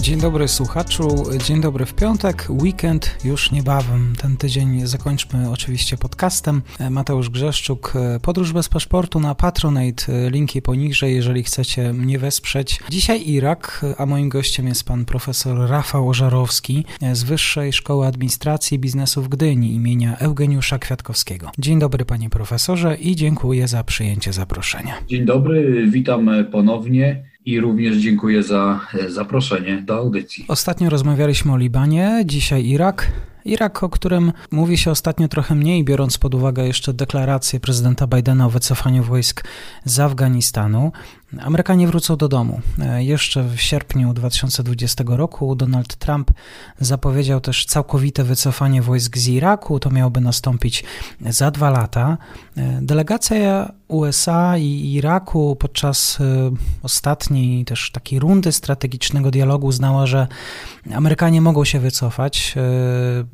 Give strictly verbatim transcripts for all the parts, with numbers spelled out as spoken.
Dzień dobry słuchaczu, dzień dobry w piątek, weekend już niebawem. Ten tydzień zakończmy oczywiście podcastem. Mateusz Grzeszczuk, Podróż bez paszportu na Patronite, linki poniżej, jeżeli chcecie mnie wesprzeć. Dzisiaj Irak, a moim gościem jest pan profesor Rafał Ożarowski z Wyższej Szkoły Administracji i Biznesu w Gdyni imienia Eugeniusza Kwiatkowskiego. Dzień dobry panie profesorze i dziękuję za przyjęcie zaproszenia. Dzień dobry, witam ponownie. I również dziękuję za zaproszenie do audycji. Ostatnio rozmawialiśmy o Libanie, dzisiaj Irak. Irak, o którym mówi się ostatnio trochę mniej, biorąc pod uwagę jeszcze deklarację prezydenta Bidena o wycofaniu wojsk z Afganistanu. Amerykanie wrócą do domu. Jeszcze w sierpniu dwa tysiące dwudziestego roku Donald Trump zapowiedział też całkowite wycofanie wojsk z Iraku. To miałoby nastąpić za dwa lata. Delegacja U S A i Iraku podczas ostatniej też takiej rundy strategicznego dialogu uznała, że Amerykanie mogą się wycofać.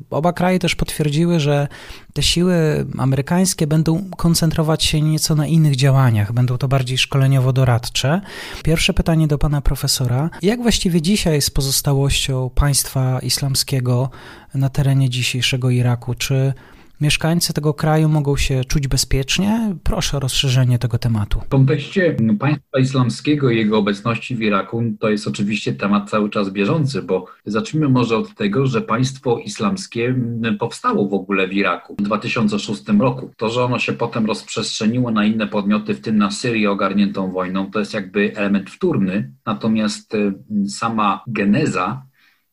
Oba kraje też potwierdziły, że te siły amerykańskie będą koncentrować się nieco na innych działaniach. Będą to bardziej szkoleniowo-doradcze. Pierwsze pytanie do pana profesora. Jak właściwie dzisiaj z pozostałością państwa islamskiego na terenie dzisiejszego Iraku? Czy mieszkańcy tego kraju mogą się czuć bezpiecznie? Proszę o rozszerzenie tego tematu. W kontekście państwa islamskiego i jego obecności w Iraku to jest oczywiście temat cały czas bieżący, bo zacznijmy może od tego, że państwo islamskie powstało w ogóle w Iraku w dwa tysiące szóstym roku. To, że ono się potem rozprzestrzeniło na inne podmioty, w tym na Syrię ogarniętą wojną, to jest jakby element wtórny, natomiast sama geneza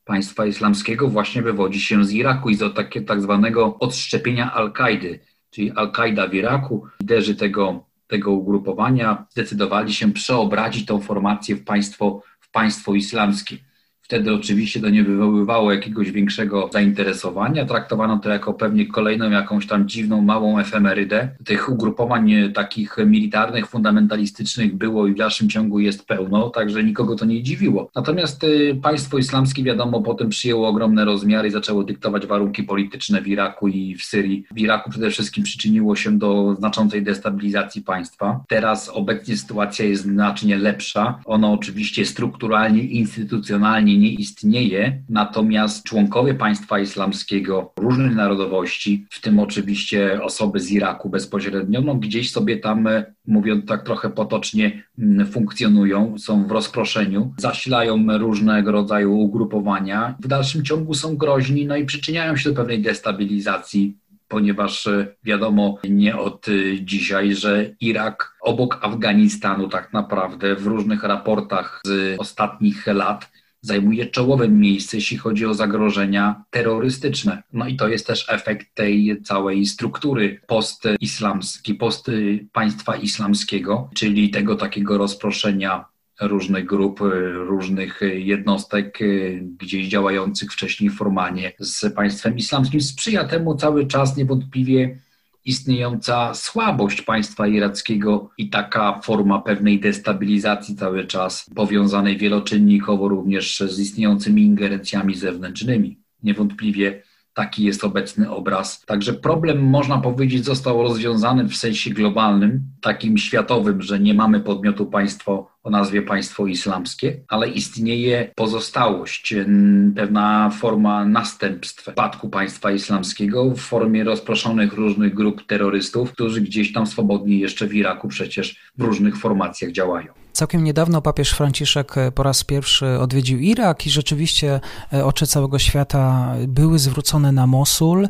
państwa islamskiego właśnie wywodzi się z Iraku i z takiego tak zwanego odszczepienia Al-Kaidy, czyli Al-Kaida w Iraku. Liderzy tego, tego ugrupowania zdecydowali się przeobrazić tą formację w państwo, w państwo islamskie. Wtedy oczywiście to nie wywoływało jakiegoś większego zainteresowania, traktowano to jako pewnie kolejną jakąś tam dziwną, małą efemerydę. Tych ugrupowań takich militarnych, fundamentalistycznych było i w dalszym ciągu jest pełno, także nikogo to nie dziwiło. Natomiast y, państwo islamskie, wiadomo, potem przyjęło ogromne rozmiary i zaczęło dyktować warunki polityczne w Iraku i w Syrii. W Iraku przede wszystkim przyczyniło się do znaczącej destabilizacji państwa. Teraz obecnie sytuacja jest znacznie lepsza. Ono oczywiście strukturalnie, instytucjonalnie nie istnieje, natomiast członkowie państwa islamskiego różnych narodowości, w tym oczywiście osoby z Iraku bezpośrednio, no gdzieś sobie tam, mówiąc tak trochę potocznie, funkcjonują, są w rozproszeniu, zasilają różnego rodzaju ugrupowania, w dalszym ciągu są groźni, no i przyczyniają się do pewnej destabilizacji, ponieważ wiadomo nie od dzisiaj, że Irak obok Afganistanu tak naprawdę w różnych raportach z ostatnich lat zajmuje czołowe miejsce, jeśli chodzi o zagrożenia terrorystyczne. No i to jest też efekt tej całej struktury postislamskiej, post państwa islamskiego, czyli tego takiego rozproszenia różnych grup, różnych jednostek gdzieś działających wcześniej formalnie z państwem islamskim. Sprzyja temu cały czas niewątpliwie istniejąca słabość państwa irackiego i taka forma pewnej destabilizacji cały czas powiązanej wieloczynnikowo również z istniejącymi ingerencjami zewnętrznymi. Niewątpliwie taki jest obecny obraz. Także problem, można powiedzieć, został rozwiązany w sensie globalnym, takim światowym, że nie mamy podmiotu państwo o nazwie państwo islamskie, ale istnieje pozostałość, pewna forma następstw w przypadku państwa islamskiego w formie rozproszonych różnych grup terrorystów, którzy gdzieś tam swobodnie jeszcze w Iraku przecież w różnych formacjach działają. Całkiem niedawno papież Franciszek po raz pierwszy odwiedził Irak i rzeczywiście oczy całego świata były zwrócone na Mosul,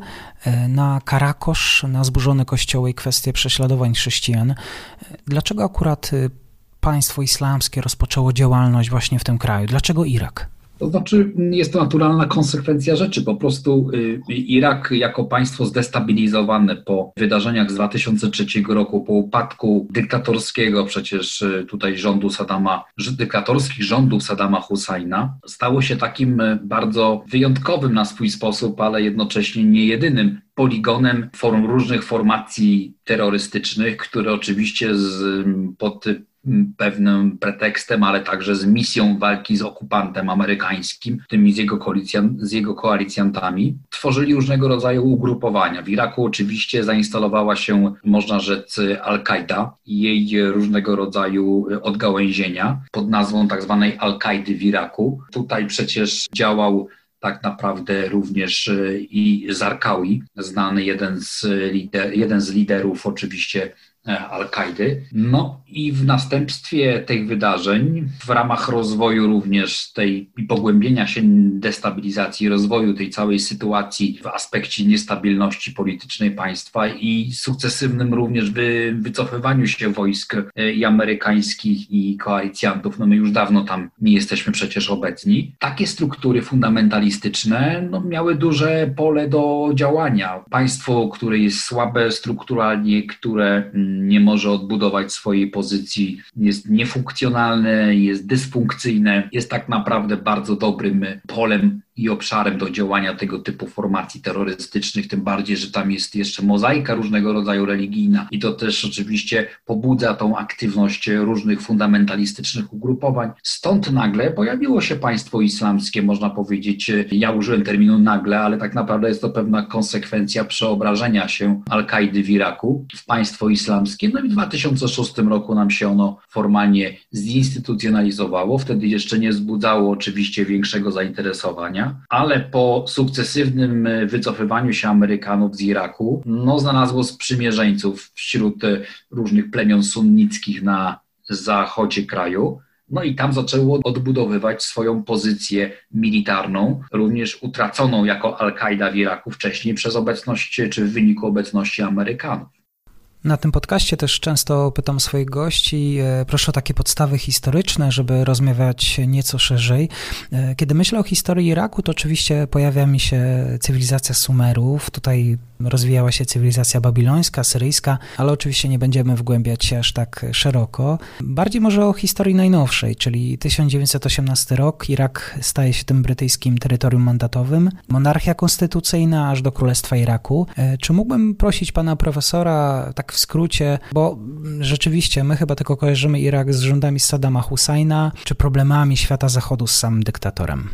na Karakosz, na zburzone kościoły i kwestie prześladowań chrześcijan. Dlaczego akurat państwo islamskie rozpoczęło działalność właśnie w tym kraju? Dlaczego Irak? To znaczy jest to naturalna konsekwencja rzeczy. Po prostu Irak jako państwo zdestabilizowane po wydarzeniach z dwa tysiące trzeciego roku, po upadku dyktatorskiego przecież tutaj rządu Saddama, dyktatorskich rządów Saddama Husajna, stało się takim bardzo wyjątkowym na swój sposób, ale jednocześnie nie jedynym poligonem form różnych formacji terrorystycznych, które oczywiście z, pod pewnym pretekstem, ale także z misją walki z okupantem amerykańskim, tym z jego, koalicjan, z jego koalicjantami, tworzyli różnego rodzaju ugrupowania. W Iraku oczywiście zainstalowała się, można rzec, Al-Kaida i jej różnego rodzaju odgałęzienia pod nazwą tak zwanej Al-Kaidy w Iraku. Tutaj przecież działał tak naprawdę również i Zarqawi, znany jeden z, lider, jeden z liderów oczywiście Al-Kaidy. No i w następstwie tych wydarzeń, w ramach rozwoju również tej i pogłębienia się destabilizacji, rozwoju tej całej sytuacji w aspekcie niestabilności politycznej państwa i sukcesywnym również wy, wycofywaniu się wojsk i amerykańskich i koalicjantów, no my już dawno tam nie jesteśmy przecież obecni, takie struktury fundamentalistyczne no, miały duże pole do działania. Państwo, które jest słabe strukturalnie, które nie może odbudować swojej pozycji, jest niefunkcjonalne, jest dysfunkcyjne, jest tak naprawdę bardzo dobrym polem i obszarem do działania tego typu formacji terrorystycznych, tym bardziej, że tam jest jeszcze mozaika różnego rodzaju religijna i to też oczywiście pobudza tą aktywność różnych fundamentalistycznych ugrupowań. Stąd nagle pojawiło się państwo islamskie, można powiedzieć, ja użyłem terminu nagle, ale tak naprawdę jest to pewna konsekwencja przeobrażenia się Al-Kaidy w Iraku w państwo islamskie. No i w dwa tysiące szóstym roku nam się ono formalnie zinstytucjonalizowało, wtedy jeszcze nie wzbudzało oczywiście większego zainteresowania, ale po sukcesywnym wycofywaniu się Amerykanów z Iraku, no znalazło sprzymierzeńców wśród różnych plemion sunnickich na zachodzie kraju. No i tam zaczęło odbudowywać swoją pozycję militarną, również utraconą jako Al-Kaida w Iraku wcześniej przez obecność czy w wyniku obecności Amerykanów. Na tym podcaście też często pytam swoich gości, proszę o takie podstawy historyczne, żeby rozmawiać nieco szerzej. Kiedy myślę o historii Iraku, to oczywiście pojawia mi się cywilizacja Sumerów, tutaj rozwijała się cywilizacja babilońska, syryjska, ale oczywiście nie będziemy wgłębiać się aż tak szeroko. Bardziej może o historii najnowszej, czyli tysiąc dziewięćset osiemnasty rok, Irak staje się tym brytyjskim terytorium mandatowym, monarchia konstytucyjna aż do Królestwa Iraku. Czy mógłbym prosić pana profesora, tak w skrócie, bo rzeczywiście my chyba tylko kojarzymy Irak z rządami Saddama Husajna, czy problemami świata zachodu z samym dyktatorem?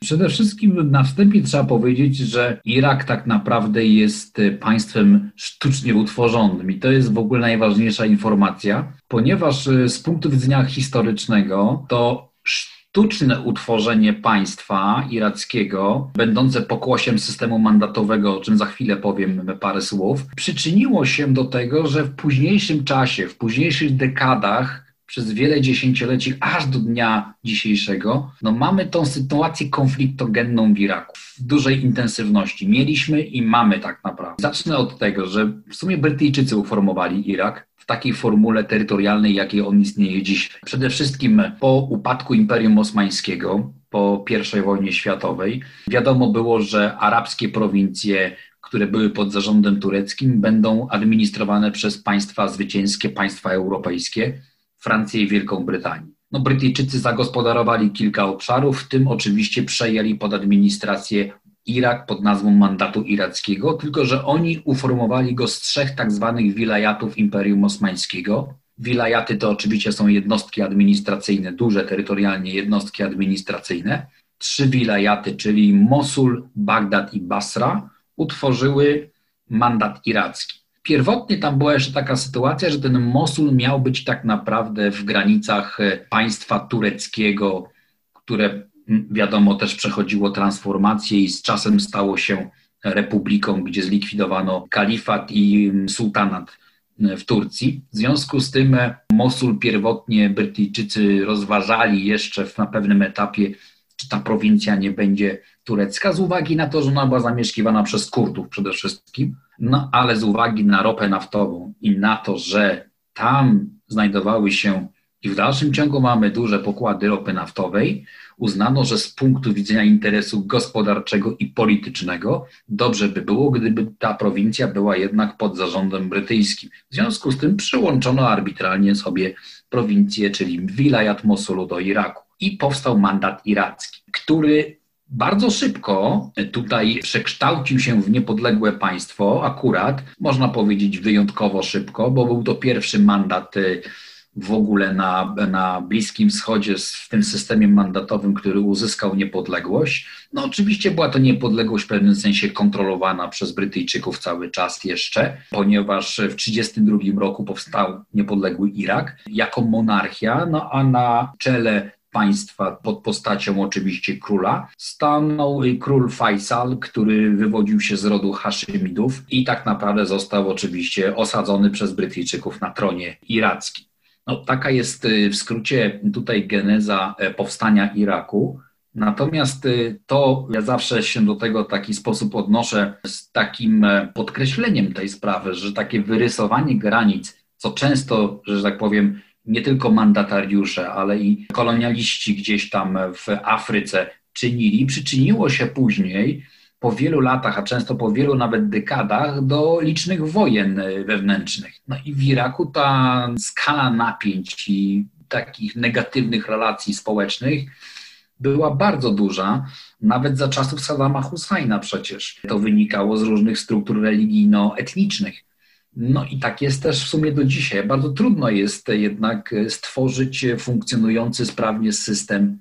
Przede wszystkim na wstępie trzeba powiedzieć, że Irak tak naprawdę jest państwem sztucznie utworzonym i to jest w ogóle najważniejsza informacja, ponieważ z punktu widzenia historycznego to sztuczne utworzenie państwa irackiego, będące pokłosiem systemu mandatowego, o czym za chwilę powiem parę słów, przyczyniło się do tego, że w późniejszym czasie, w późniejszych dekadach przez wiele dziesięcioleci, aż do dnia dzisiejszego, no mamy tą sytuację konfliktogenną w Iraku w dużej intensywności. Mieliśmy i mamy tak naprawdę. Zacznę od tego, że w sumie Brytyjczycy uformowali Irak w takiej formule terytorialnej, jakiej on istnieje dzisiaj. Przede wszystkim po upadku Imperium Osmańskiego, po pierwszej wojnie światowej, wiadomo było, że arabskie prowincje, które były pod zarządem tureckim, będą administrowane przez państwa zwycięskie, państwa europejskie, Francję i Wielką Brytanię. No, Brytyjczycy zagospodarowali kilka obszarów, w tym oczywiście przejęli pod administrację Irak pod nazwą mandatu irackiego, tylko że oni uformowali go z trzech tak zwanych wilajatów Imperium Osmańskiego. Wilajaty to oczywiście są jednostki administracyjne, duże terytorialnie jednostki administracyjne. Trzy wilajaty, czyli Mosul, Bagdad i Basra, utworzyły mandat iracki. Pierwotnie tam była jeszcze taka sytuacja, że ten Mosul miał być tak naprawdę w granicach państwa tureckiego, które wiadomo też przechodziło transformację i z czasem stało się republiką, gdzie zlikwidowano kalifat i sultanat w Turcji. W związku z tym Mosul pierwotnie Brytyjczycy rozważali jeszcze na pewnym etapie, czy ta prowincja nie będzie turecka, z uwagi na to, że ona była zamieszkiwana przez Kurdów przede wszystkim, no ale z uwagi na ropę naftową i na to, że tam znajdowały się i w dalszym ciągu mamy duże pokłady ropy naftowej, uznano, że z punktu widzenia interesu gospodarczego i politycznego dobrze by było, gdyby ta prowincja była jednak pod zarządem brytyjskim. W związku z tym przyłączono arbitralnie sobie prowincję, czyli wilajat Mosulu do Iraku i powstał mandat iracki, który bardzo szybko tutaj przekształcił się w niepodległe państwo, akurat można powiedzieć wyjątkowo szybko, bo był to pierwszy mandat w ogóle na, na Bliskim Wschodzie w tym systemie mandatowym, który uzyskał niepodległość. No oczywiście była to niepodległość w pewnym sensie kontrolowana przez Brytyjczyków cały czas jeszcze, ponieważ w tysiąc dziewięćset trzydziestym drugim roku powstał niepodległy Irak jako monarchia, no a na czele państwa pod postacią oczywiście króla stanął król Faisal, który wywodził się z rodu Haszymidów i tak naprawdę został oczywiście osadzony przez Brytyjczyków na tronie irackim. No, taka jest w skrócie tutaj geneza powstania Iraku. Natomiast to, ja zawsze się do tego w taki sposób odnoszę z takim podkreśleniem tej sprawy, że takie wyrysowanie granic, co często, że tak powiem, nie tylko mandatariusze, ale i kolonialiści gdzieś tam w Afryce czynili, przyczyniło się później po wielu latach, a często po wielu nawet dekadach, do licznych wojen wewnętrznych. No i w Iraku ta skala napięć i takich negatywnych relacji społecznych była bardzo duża, nawet za czasów Saddama Husajna przecież. To wynikało z różnych struktur religijno-etnicznych. No i tak jest też w sumie do dzisiaj. Bardzo trudno jest jednak stworzyć funkcjonujący sprawnie system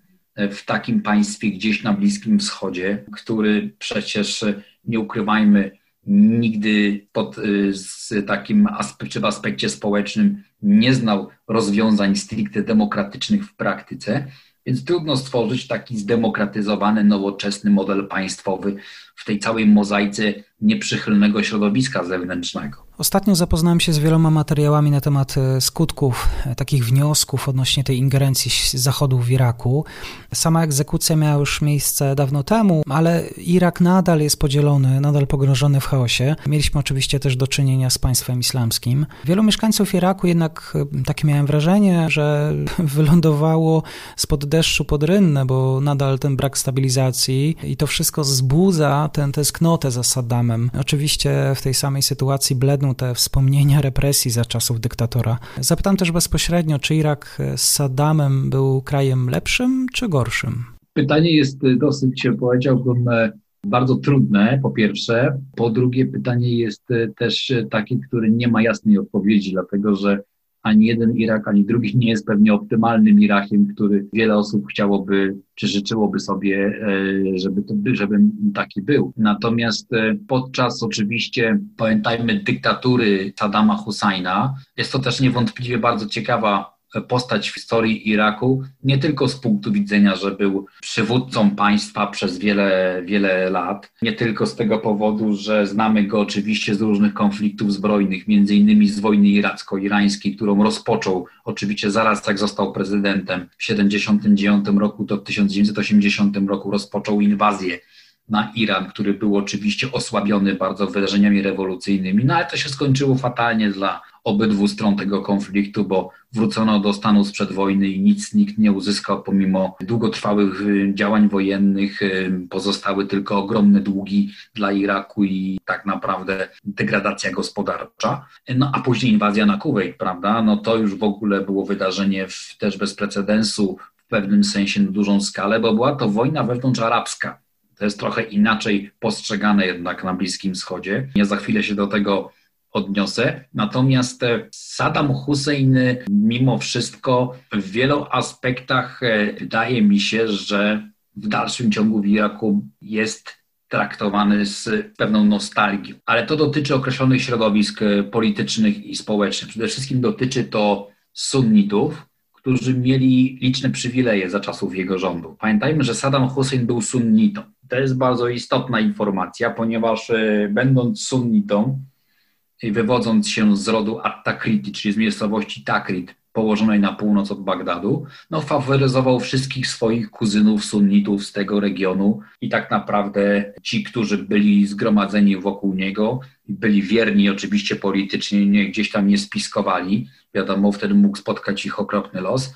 w takim państwie gdzieś na Bliskim Wschodzie, który przecież, nie ukrywajmy, nigdy pod z takim aspekcie, w aspekcie społecznym nie znał rozwiązań stricte demokratycznych w praktyce, więc trudno stworzyć taki zdemokratyzowany, nowoczesny model państwowy w tej całej mozaice nieprzychylnego środowiska zewnętrznego. Ostatnio zapoznałem się z wieloma materiałami na temat skutków takich wniosków odnośnie tej ingerencji Zachodu w Iraku. Sama egzekucja miała już miejsce dawno temu, ale Irak nadal jest podzielony, nadal pogrążony w chaosie. Mieliśmy oczywiście też do czynienia z państwem islamskim. Wielu mieszkańców Iraku jednak, takie miałem wrażenie, że wylądowało spod deszczu pod rynnę, bo nadal ten brak stabilizacji i to wszystko wzbudza tę tęsknotę za Saddamem. Oczywiście w tej samej sytuacji bledną te wspomnienia represji za czasów dyktatora. Zapytam też bezpośrednio, czy Irak z Saddamem był krajem lepszym czy gorszym? Pytanie jest dosyć, powiedziałbym, bardzo trudne, po pierwsze. Po drugie, pytanie jest też takie, które nie ma jasnej odpowiedzi, dlatego że ani jeden Irak, ani drugi nie jest pewnie optymalnym Irakiem, który wiele osób chciałoby, czy życzyłoby sobie, żeby to, żebym taki był. Natomiast podczas oczywiście, pamiętajmy, dyktatury Saddama Husajna, jest to też niewątpliwie bardzo ciekawa postać w historii Iraku, nie tylko z punktu widzenia, że był przywódcą państwa przez wiele, wiele lat, nie tylko z tego powodu, że znamy go oczywiście z różnych konfliktów zbrojnych, między innymi z wojny iracko-irańskiej, którą rozpoczął oczywiście zaraz jak został prezydentem w tysiąc dziewięćset siedemdziesiątym dziewiątym roku, to w tysiąc dziewięćset osiemdziesiątym roku rozpoczął inwazję na Iran, który był oczywiście osłabiony bardzo wydarzeniami rewolucyjnymi, no ale to się skończyło fatalnie dla obydwu stron tego konfliktu, bo wrócono do stanu sprzed wojny i nic nikt nie uzyskał pomimo długotrwałych działań wojennych. Pozostały tylko ogromne długi dla Iraku i tak naprawdę degradacja gospodarcza. No a później inwazja na Kuwejt, prawda? No to już w ogóle było wydarzenie w, też bez precedensu w pewnym sensie na dużą skalę, bo była to wojna wewnątrzarabska. To jest trochę inaczej postrzegane jednak na Bliskim Wschodzie. Ja za chwilę się do tego odniosę. Natomiast Saddam Hussein mimo wszystko w wielu aspektach wydaje mi się, że w dalszym ciągu w Iraku jest traktowany z pewną nostalgią. Ale to dotyczy określonych środowisk politycznych i społecznych. Przede wszystkim dotyczy to sunnitów, którzy mieli liczne przywileje za czasów jego rządu. Pamiętajmy, że Saddam Hussein był sunnitą. To jest bardzo istotna informacja, ponieważ będąc sunnitą, wywodząc się z rodu At-Takriti, czyli z miejscowości Takrit, położonej na północ od Bagdadu, no faworyzował wszystkich swoich kuzynów sunnitów z tego regionu i tak naprawdę ci, którzy byli zgromadzeni wokół niego, byli wierni oczywiście politycznie, nie, gdzieś tam nie spiskowali, wiadomo, wtedy mógł spotkać ich okropny los,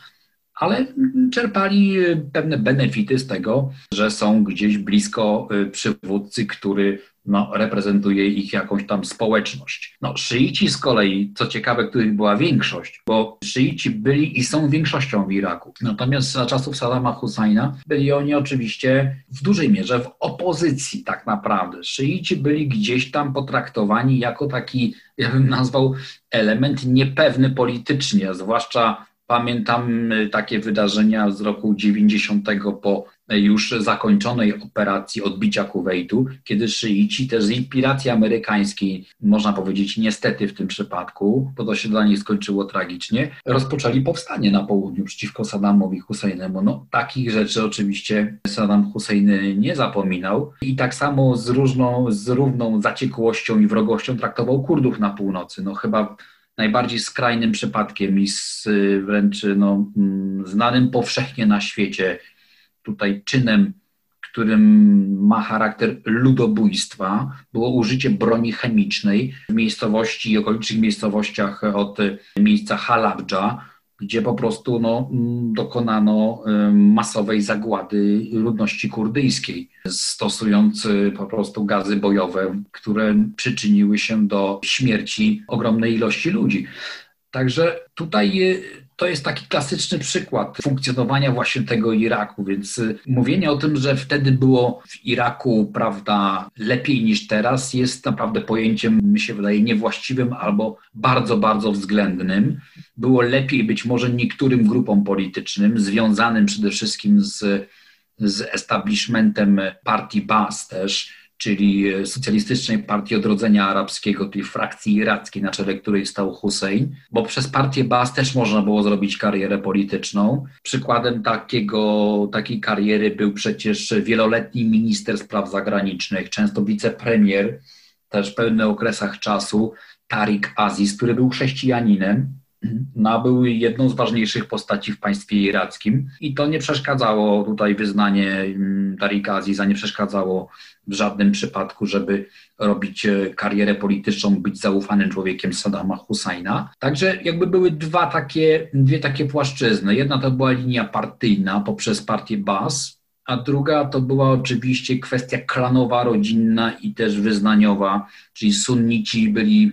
ale czerpali pewne benefity z tego, że są gdzieś blisko przywódcy, który no, reprezentuje ich jakąś tam społeczność. No, szyici z kolei, co ciekawe, których była większość, bo szyici byli i są większością w Iraku. Natomiast za czasów Saddama Husajna byli oni oczywiście w dużej mierze w opozycji tak naprawdę. Szyici byli gdzieś tam potraktowani jako taki, ja bym nazwał, element niepewny politycznie, zwłaszcza pamiętam takie wydarzenia z roku dziewięćdziesiątego po już zakończonej operacji odbicia Kuwejtu, kiedy szyici też z inspiracji amerykańskiej, można powiedzieć niestety w tym przypadku, bo to się dla nich skończyło tragicznie, rozpoczęli powstanie na południu przeciwko Saddamowi Husajnemu. No, takich rzeczy oczywiście Saddam Husajn nie zapominał i tak samo z, różną, z równą zaciekłością i wrogością traktował Kurdów na północy. No chyba najbardziej skrajnym przypadkiem i z, wręcz no, znanym powszechnie na świecie tutaj czynem, którym ma charakter ludobójstwa, było użycie broni chemicznej w miejscowości i okolicznych miejscowościach od miejsca Halabdża, gdzie po prostu no, dokonano masowej zagłady ludności kurdyjskiej, stosując po prostu gazy bojowe, które przyczyniły się do śmierci ogromnej ilości ludzi. Także tutaj to jest taki klasyczny przykład funkcjonowania właśnie tego Iraku, więc mówienie o tym, że wtedy było w Iraku, prawda, lepiej niż teraz, jest naprawdę pojęciem, mi się wydaje, niewłaściwym albo bardzo, bardzo względnym. Było lepiej być może niektórym grupom politycznym, związanym przede wszystkim z, z establishmentem partii Baas też, czyli Socjalistycznej Partii Odrodzenia Arabskiego, tej frakcji irackiej, na czele której stał Hussein, bo przez partię Baas też można było zrobić karierę polityczną. Przykładem takiego, takiej kariery był przecież wieloletni minister spraw zagranicznych, często wicepremier, też w pewnych okresach czasu, Tariq Aziz, który był chrześcijaninem, no, był jedną z ważniejszych postaci w państwie irackim i to nie przeszkadzało tutaj wyznanie Tariqa Aziza, nie przeszkadzało w żadnym przypadku, żeby robić karierę polityczną, być zaufanym człowiekiem Saddama Husajna. Także jakby były dwa takie, dwie takie płaszczyzny. Jedna to była linia partyjna poprzez partię Baas, a druga to była oczywiście kwestia klanowa, rodzinna i też wyznaniowa, czyli sunnici byli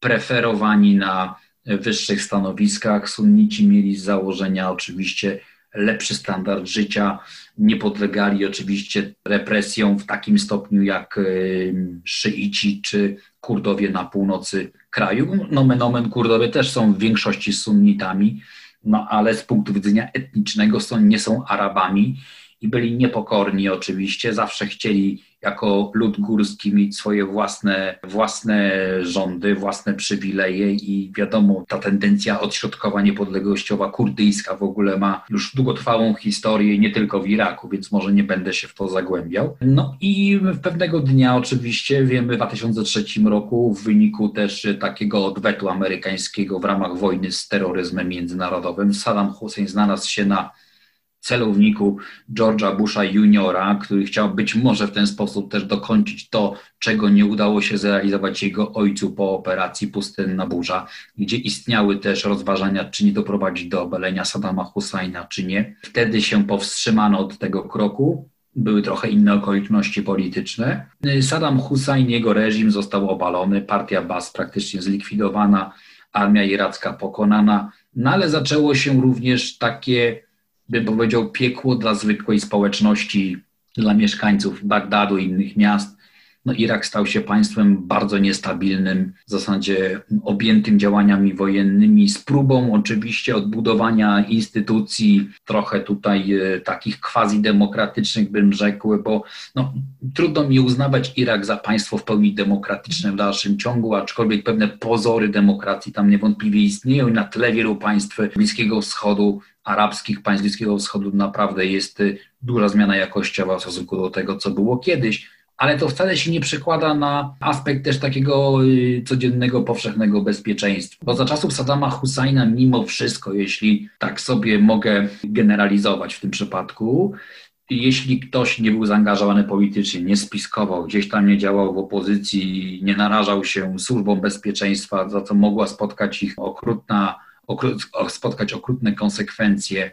preferowani na wyższych stanowiskach. Sunnici mieli z założenia oczywiście lepszy standard życia, nie podlegali oczywiście represjom w takim stopniu jak szyici czy Kurdowie na północy kraju. Nomen omen Kurdowie też są w większości sunnitami, no ale z punktu widzenia etnicznego są, nie są Arabami i byli niepokorni oczywiście, zawsze chcieli jako lud górski mieć swoje własne, własne rządy, własne przywileje i wiadomo, ta tendencja odśrodkowa, niepodległościowa, kurdyjska w ogóle ma już długotrwałą historię, nie tylko w Iraku, więc może nie będę się w to zagłębiał. No i pewnego dnia oczywiście, wiemy, w dwa tysiące trzecim roku w wyniku też takiego odwetu amerykańskiego w ramach wojny z terroryzmem międzynarodowym Saddam Hussein znalazł się na celowniku George'a Busha juniora, który chciał być może w ten sposób też dokończyć to, czego nie udało się zrealizować jego ojcu po operacji Pustynna Burza, gdzie istniały też rozważania, czy nie doprowadzić do obalenia Saddama Husajna, czy nie. Wtedy się powstrzymano od tego kroku. Były trochę inne okoliczności polityczne. Saddam Husajn, jego reżim został obalony, partia Baas praktycznie zlikwidowana, armia iracka pokonana, no ale zaczęło się również takie, bym powiedział, piekło dla zwykłej społeczności, dla mieszkańców Bagdadu i innych miast. No, Irak stał się państwem bardzo niestabilnym, w zasadzie objętym działaniami wojennymi, z próbą oczywiście odbudowania instytucji, trochę tutaj e, takich quasi-demokratycznych, bym rzekł, bo no, trudno mi uznawać Irak za państwo w pełni demokratyczne w dalszym ciągu, aczkolwiek pewne pozory demokracji tam niewątpliwie istnieją i na tle wielu państw Bliskiego Wschodu, arabskich państw Bliskiego Wschodu naprawdę jest duża zmiana jakościowa w stosunku do tego, co było kiedyś, ale to wcale się nie przekłada na aspekt też takiego codziennego, powszechnego bezpieczeństwa. Bo za czasów Saddama Husajna mimo wszystko, jeśli tak sobie mogę generalizować w tym przypadku, jeśli ktoś nie był zaangażowany politycznie, nie spiskował, gdzieś tam nie działał w opozycji, nie narażał się służbom bezpieczeństwa, za co mogła spotkać ich okrutna, okru, spotkać okrutne konsekwencje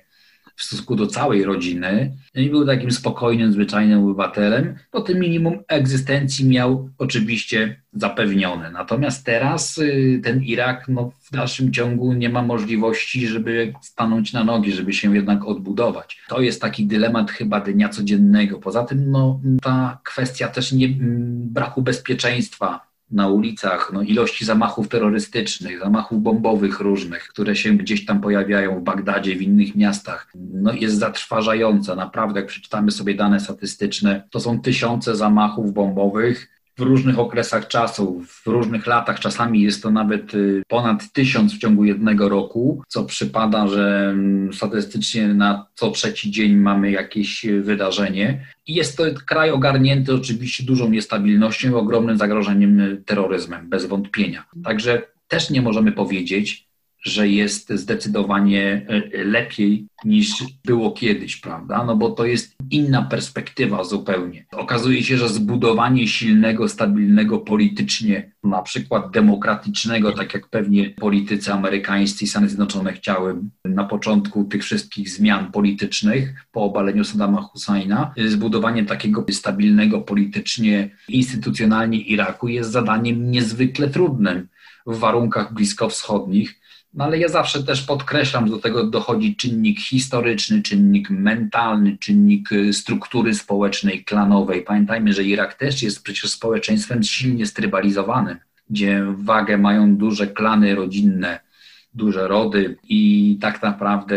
w stosunku do całej rodziny i był takim spokojnym, zwyczajnym obywatelem, to tym minimum egzystencji miał oczywiście zapewnione. Natomiast teraz ten Irak no, w dalszym ciągu nie ma możliwości, żeby stanąć na nogi, żeby się jednak odbudować. To jest taki dylemat chyba dnia codziennego. Poza tym no, ta kwestia też nie, braku bezpieczeństwa na ulicach, no, ilości zamachów terrorystycznych, zamachów bombowych różnych, które się gdzieś tam pojawiają w Bagdadzie, w innych miastach, no, jest zatrważająca. Naprawdę, jak przeczytamy sobie dane statystyczne, to są tysiące zamachów bombowych w różnych okresach czasu, w różnych latach. Czasami jest to nawet ponad tysiąc w ciągu jednego roku, co przypada, że statystycznie na co trzeci dzień mamy jakieś wydarzenie. I jest to kraj ogarnięty oczywiście dużą niestabilnością i ogromnym zagrożeniem terroryzmem, bez wątpienia. Także też nie możemy powiedzieć, że jest zdecydowanie lepiej niż było kiedyś, prawda? No bo to jest inna perspektywa zupełnie. Okazuje się, że zbudowanie silnego, stabilnego politycznie, na przykład demokratycznego, tak jak pewnie politycy amerykańscy i Stany Zjednoczone chciały na początku tych wszystkich zmian politycznych po obaleniu Saddama Husajna, zbudowanie takiego stabilnego politycznie, instytucjonalnie Iraku jest zadaniem niezwykle trudnym w warunkach bliskowschodnich. No ale ja zawsze też podkreślam, że do tego dochodzi czynnik historyczny, czynnik mentalny, czynnik struktury społecznej, klanowej. Pamiętajmy, że Irak też jest przecież społeczeństwem silnie strybalizowanym, gdzie wagę mają duże klany rodzinne, duże rody i tak naprawdę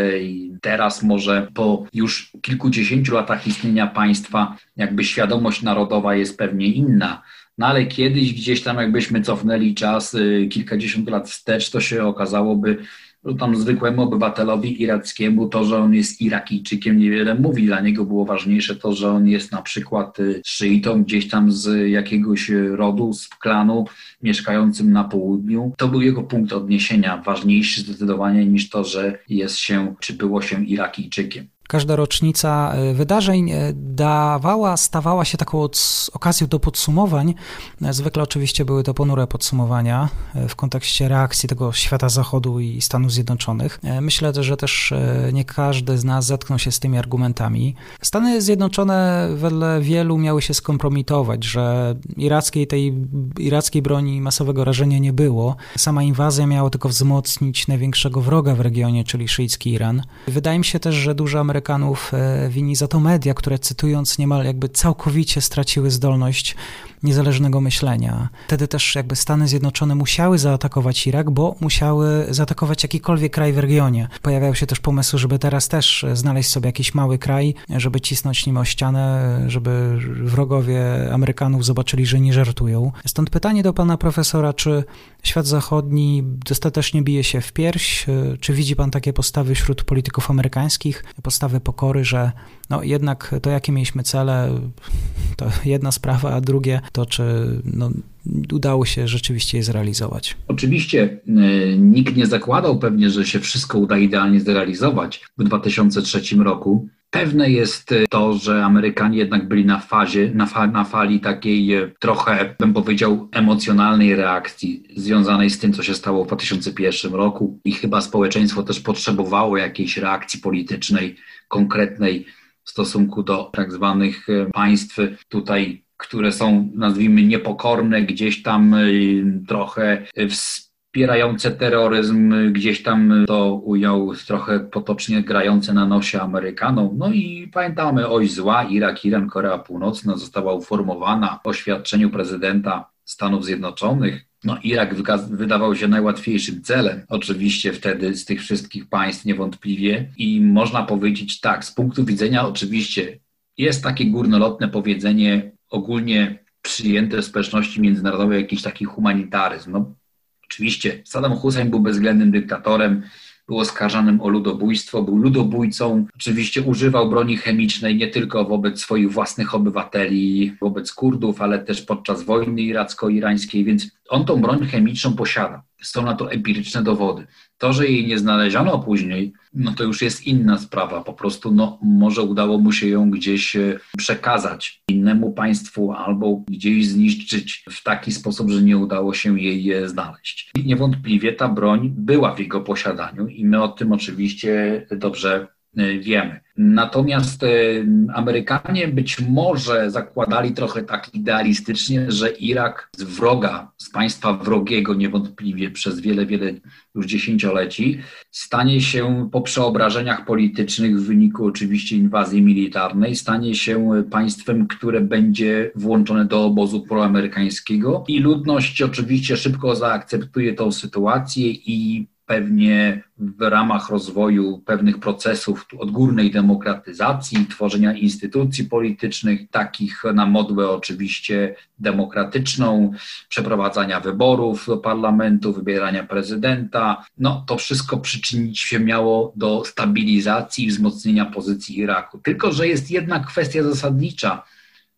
teraz może po już kilkudziesięciu latach istnienia państwa jakby świadomość narodowa jest pewnie inna. No ale kiedyś gdzieś tam jakbyśmy cofnęli czas kilkadziesiąt lat wstecz, to się okazałoby, że tam zwykłemu obywatelowi irackiemu to, że on jest Irakijczykiem, niewiele mówi. Dla niego było ważniejsze to, że on jest na przykład szyitą gdzieś tam z jakiegoś rodu, z klanu mieszkającym na południu. To był jego punkt odniesienia, ważniejszy zdecydowanie niż to, że jest się, czy było się Irakijczykiem. Każda rocznica wydarzeń dawała, stawała się taką okazją do podsumowań. Zwykle oczywiście były to ponure podsumowania w kontekście reakcji tego świata zachodu i Stanów Zjednoczonych. Myślę, że też nie każdy z nas zetknął się z tymi argumentami. Stany Zjednoczone wedle wielu miały się skompromitować, że irackiej, tej irackiej broni masowego rażenia nie było. Sama inwazja miała tylko wzmocnić największego wroga w regionie, czyli szyicki Iran. Wydaje mi się też, że dużo Amery Amerykanów wini za to media, które cytując niemal jakby całkowicie straciły zdolność niezależnego myślenia. Wtedy też jakby Stany Zjednoczone musiały zaatakować Irak, bo musiały zaatakować jakikolwiek kraj w regionie. Pojawiały się też pomysły, żeby teraz też znaleźć sobie jakiś mały kraj, żeby cisnąć nim o ścianę, żeby wrogowie Amerykanów zobaczyli, że nie żartują. Stąd pytanie do pana profesora, czy świat zachodni dostatecznie bije się w pierś? Czy widzi pan takie postawy wśród polityków amerykańskich, postawy pokory, że no jednak to, jakie mieliśmy cele, to jedna sprawa, a drugie to, czy no, udało się rzeczywiście je zrealizować. Oczywiście y, nikt nie zakładał pewnie, że się wszystko uda idealnie zrealizować w dwa tysiące trzecim roku. Pewne jest to, że Amerykanie jednak byli na fazie, na, fa, na fali takiej trochę, bym powiedział, emocjonalnej reakcji związanej z tym, co się stało w dwa tysiące pierwszym roku i chyba społeczeństwo też potrzebowało jakiejś reakcji politycznej, konkretnej w stosunku do tak zwanych państw tutaj, które są, nazwijmy, niepokorne, gdzieś tam trochę wspierające terroryzm, gdzieś tam to ujął trochę potocznie grające na nosie Amerykanom. No i pamiętamy oś zła, Irak, Iran, Korea Północna została uformowana w oświadczeniu prezydenta Stanów Zjednoczonych. No Irak wydawał się najłatwiejszym celem, oczywiście wtedy z tych wszystkich państw niewątpliwie i można powiedzieć tak, z punktu widzenia oczywiście jest takie górnolotne powiedzenie ogólnie przyjęte w społeczności międzynarodowej, jakiś taki humanitaryzm. No, oczywiście Saddam Husajn był bezwzględnym dyktatorem, był oskarżanym o ludobójstwo, był ludobójcą, oczywiście używał broni chemicznej nie tylko wobec swoich własnych obywateli, wobec Kurdów, ale też podczas wojny iracko-irańskiej, więc on tą broń chemiczną posiada. Są na to empiryczne dowody. To, że jej nie znaleziono później, no to już jest inna sprawa. Po prostu no, może udało mu się ją gdzieś przekazać innemu państwu albo gdzieś zniszczyć w taki sposób, że nie udało się jej znaleźć. I niewątpliwie ta broń była w jego posiadaniu i my o tym oczywiście dobrze wiemy. Natomiast Amerykanie być może zakładali trochę tak idealistycznie, że Irak z wroga, z państwa wrogiego niewątpliwie przez wiele, wiele już dziesięcioleci stanie się po przeobrażeniach politycznych w wyniku oczywiście inwazji militarnej, stanie się państwem, które będzie włączone do obozu proamerykańskiego i ludność oczywiście szybko zaakceptuje tą sytuację i pewnie w ramach rozwoju pewnych procesów odgórnej demokratyzacji, tworzenia instytucji politycznych, takich na modłę oczywiście demokratyczną, przeprowadzania wyborów do parlamentu, wybierania prezydenta, no to wszystko przyczynić się miało do stabilizacji i wzmocnienia pozycji Iraku. Tylko że jest jedna kwestia zasadnicza,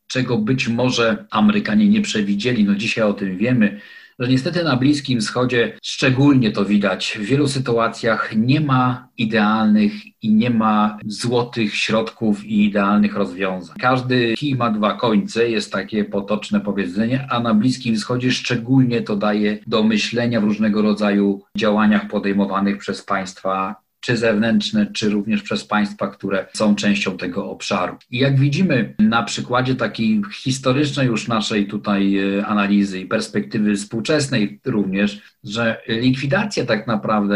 czego być może Amerykanie nie przewidzieli, no dzisiaj o tym wiemy, że niestety na Bliskim Wschodzie szczególnie to widać. W wielu sytuacjach nie ma idealnych i nie ma złotych środków i idealnych rozwiązań. Każdy kij ma dwa końce, jest takie potoczne powiedzenie, a na Bliskim Wschodzie szczególnie to daje do myślenia w różnego rodzaju działaniach podejmowanych przez państwa, czy zewnętrzne, czy również przez państwa, które są częścią tego obszaru. I jak widzimy na przykładzie takiej historycznej już naszej tutaj analizy i perspektywy współczesnej również, że likwidacja tak naprawdę